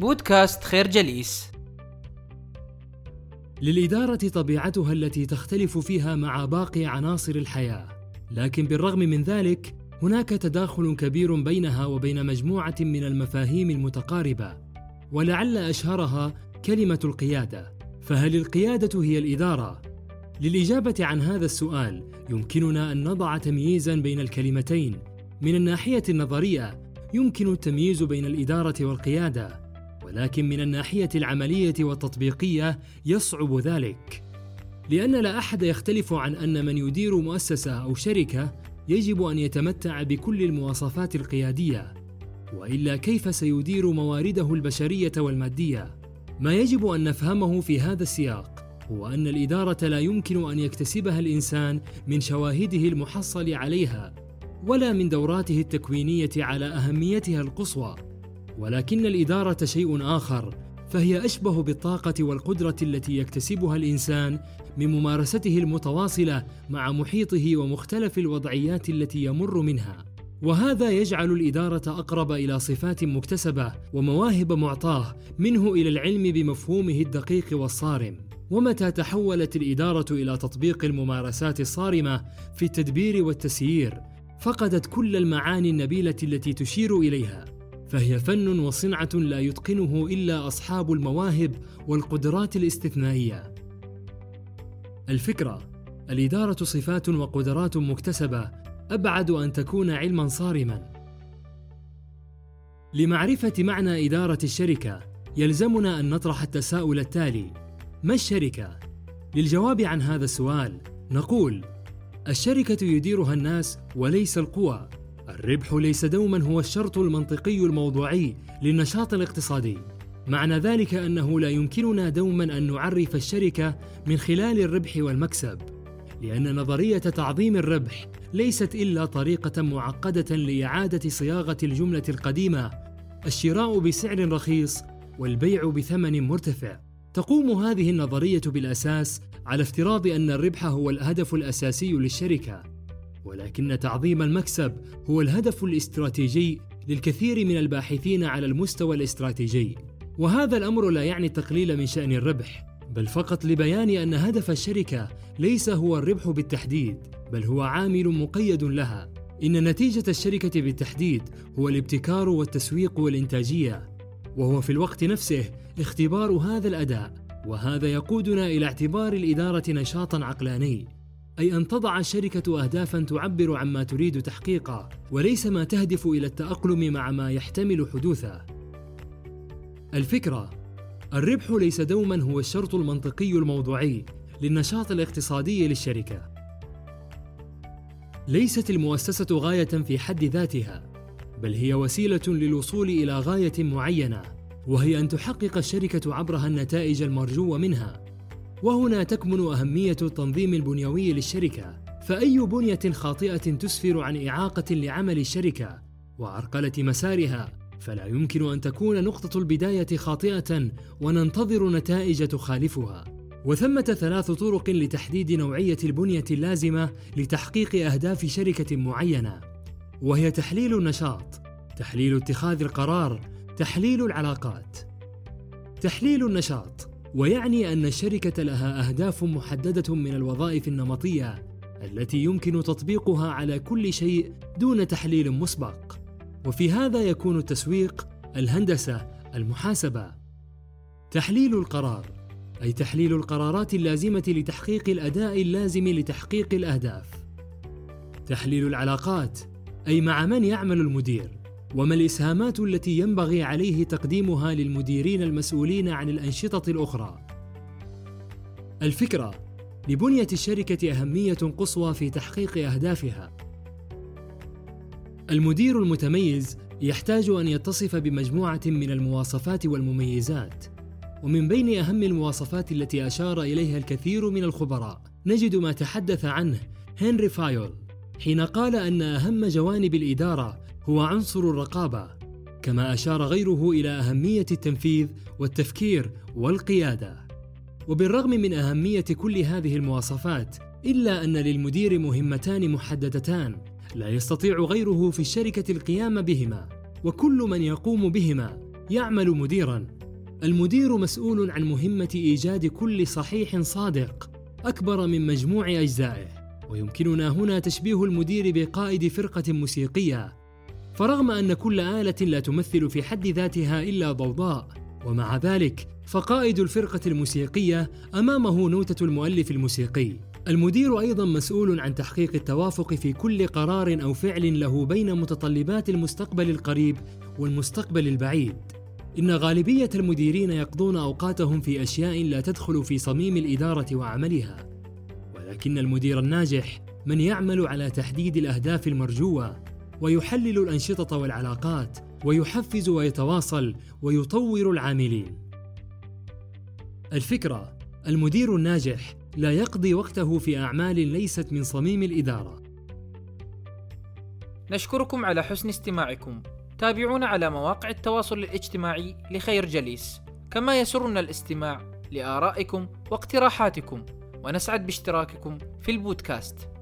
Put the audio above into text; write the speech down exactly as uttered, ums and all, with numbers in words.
بودكاست خير جليس. للإدارة طبيعتها التي تختلف فيها مع باقي عناصر الحياة، لكن بالرغم من ذلك هناك تداخل كبير بينها وبين مجموعة من المفاهيم المتقاربة، ولعل أشهرها كلمة القيادة. فهل القيادة هي الإدارة؟ للإجابة عن هذا السؤال يمكننا أن نضع تمييزاً بين الكلمتين. من الناحية النظرية يمكن التمييز بين الإدارة والقيادة، ولكن من الناحية العملية والتطبيقية يصعب ذلك، لأن لا أحد يختلف عن أن من يدير مؤسسة أو شركة يجب أن يتمتع بكل المواصفات القيادية، وإلا كيف سيدير موارده البشرية والمادية؟ ما يجب أن نفهمه في هذا السياق هو أن الإدارة لا يمكن أن يكتسبها الإنسان من شواهده المحصل عليها، ولا من دوراته التكوينية على أهميتها القصوى، ولكن الإدارة شيء آخر، فهي أشبه بالطاقة والقدرة التي يكتسبها الإنسان من ممارسته المتواصلة مع محيطه ومختلف الوضعيات التي يمر منها، وهذا يجعل الإدارة أقرب إلى صفات مكتسبة ومواهب معطاه منه إلى العلم بمفهومه الدقيق والصارم. ومتى تحولت الإدارة إلى تطبيق الممارسات الصارمة في التدبير والتسيير، فقدت كل المعاني النبيلة التي تشير إليها، فهي فن وصنعة لا يتقنه إلا أصحاب المواهب والقدرات الاستثنائية. الفكرة: الإدارة صفات وقدرات مكتسبة أبعد أن تكون علماً صارماً. لمعرفة معنى إدارة الشركة يلزمنا أن نطرح التساؤل التالي: ما الشركة؟ للجواب عن هذا السؤال نقول: الشركة يديرها الناس وليس القوى. الربح ليس دوماً هو الشرط المنطقي الموضوعي للنشاط الاقتصادي، معنى ذلك أنه لا يمكننا دوماً أن نعرف الشركة من خلال الربح والمكسب، لأن نظرية تعظيم الربح ليست إلا طريقة معقدة لإعادة صياغة الجملة القديمة: الشراء بسعر رخيص والبيع بثمن مرتفع. تقوم هذه النظرية بالأساس على افتراض أن الربح هو الهدف الأساسي للشركة، ولكن تعظيم المكسب هو الهدف الاستراتيجي للكثير من الباحثين على المستوى الاستراتيجي، وهذا الأمر لا يعني التقليل من شأن الربح، بل فقط لبيان أن هدف الشركة ليس هو الربح بالتحديد، بل هو عامل مقيد لها. إن نتيجة الشركة بالتحديد هو الابتكار والتسويق والإنتاجية، وهو في الوقت نفسه اختبار هذا الأداء، وهذا يقودنا إلى اعتبار الإدارة نشاطاً عقلاني، أي أن تضع الشركة أهدافاً تعبر عما تريد تحقيقه، وليس ما تهدف إلى التأقلم مع ما يحتمل حدوثه. الفكرة: الربح ليس دوماً هو الشرط المنطقي الموضوعي للنشاط الاقتصادي للشركة. ليست المؤسسة غاية في حد ذاتها، بل هي وسيلة للوصول إلى غاية معينة، وهي أن تحقق الشركة عبرها النتائج المرجوة منها، وهنا تكمن أهمية التنظيم البنيوي للشركة، فأي بنية خاطئة تسفر عن إعاقة لعمل الشركة وعرقلة مسارها، فلا يمكن أن تكون نقطة البداية خاطئة وننتظر نتائج تخالفها. وثمة ثلاث طرق لتحديد نوعية البنية اللازمة لتحقيق أهداف شركة معينة، وهي تحليل النشاط، تحليل اتخاذ القرار، تحليل العلاقات. تحليل النشاط، ويعني أن الشركة لها أهداف محددة من الوظائف النمطية التي يمكن تطبيقها على كل شيء دون تحليل مسبق، وفي هذا يكون التسويق، الهندسة، المحاسبة. تحليل القرار، أي تحليل القرارات اللازمة لتحقيق الأداء اللازم لتحقيق الأهداف. تحليل العلاقات، أي مع من يعمل المدير، وما الإسهامات التي ينبغي عليه تقديمها للمديرين المسؤولين عن الأنشطة الأخرى. الفكرة: لبنية الشركة أهمية قصوى في تحقيق أهدافها. المدير المتميز يحتاج أن يتصف بمجموعة من المواصفات والمميزات، ومن بين أهم المواصفات التي أشار إليها الكثير من الخبراء نجد ما تحدث عنه هنري فايول حين قال أن أهم جوانب الإدارة هو عنصر الرقابة، كما أشار غيره إلى أهمية التنفيذ والتفكير والقيادة. وبالرغم من أهمية كل هذه المواصفات، إلا أن للمدير مهمتان محددتان لا يستطيع غيره في الشركة القيام بهما، وكل من يقوم بهما يعمل مديراً. المدير مسؤول عن مهمة إيجاد كل صحيح صادق أكبر من مجموع أجزائه، ويمكننا هنا تشبيه المدير بقائد فرقة موسيقية، فرغم أن كل آلة لا تمثل في حد ذاتها إلا ضوضاء، ومع ذلك فقائد الفرقة الموسيقية أمامه نوتة المؤلف الموسيقي. المدير أيضاً مسؤول عن تحقيق التوافق في كل قرار أو فعل له بين متطلبات المستقبل القريب والمستقبل البعيد. إن غالبية المديرين يقضون أوقاتهم في أشياء لا تدخل في صميم الإدارة وعملها، ولكن المدير الناجح من يعمل على تحديد الأهداف المرجوة، ويحلل الأنشطة والعلاقات، ويحفز ويتواصل ويطور العاملين. الفكرة: المدير الناجح لا يقضي وقته في أعمال ليست من صميم الإدارة. نشكركم على حسن استماعكم. تابعونا على مواقع التواصل الاجتماعي لخير جليس، كما يسرنا الاستماع لآرائكم واقتراحاتكم، ونسعد باشتراككم في البودكاست.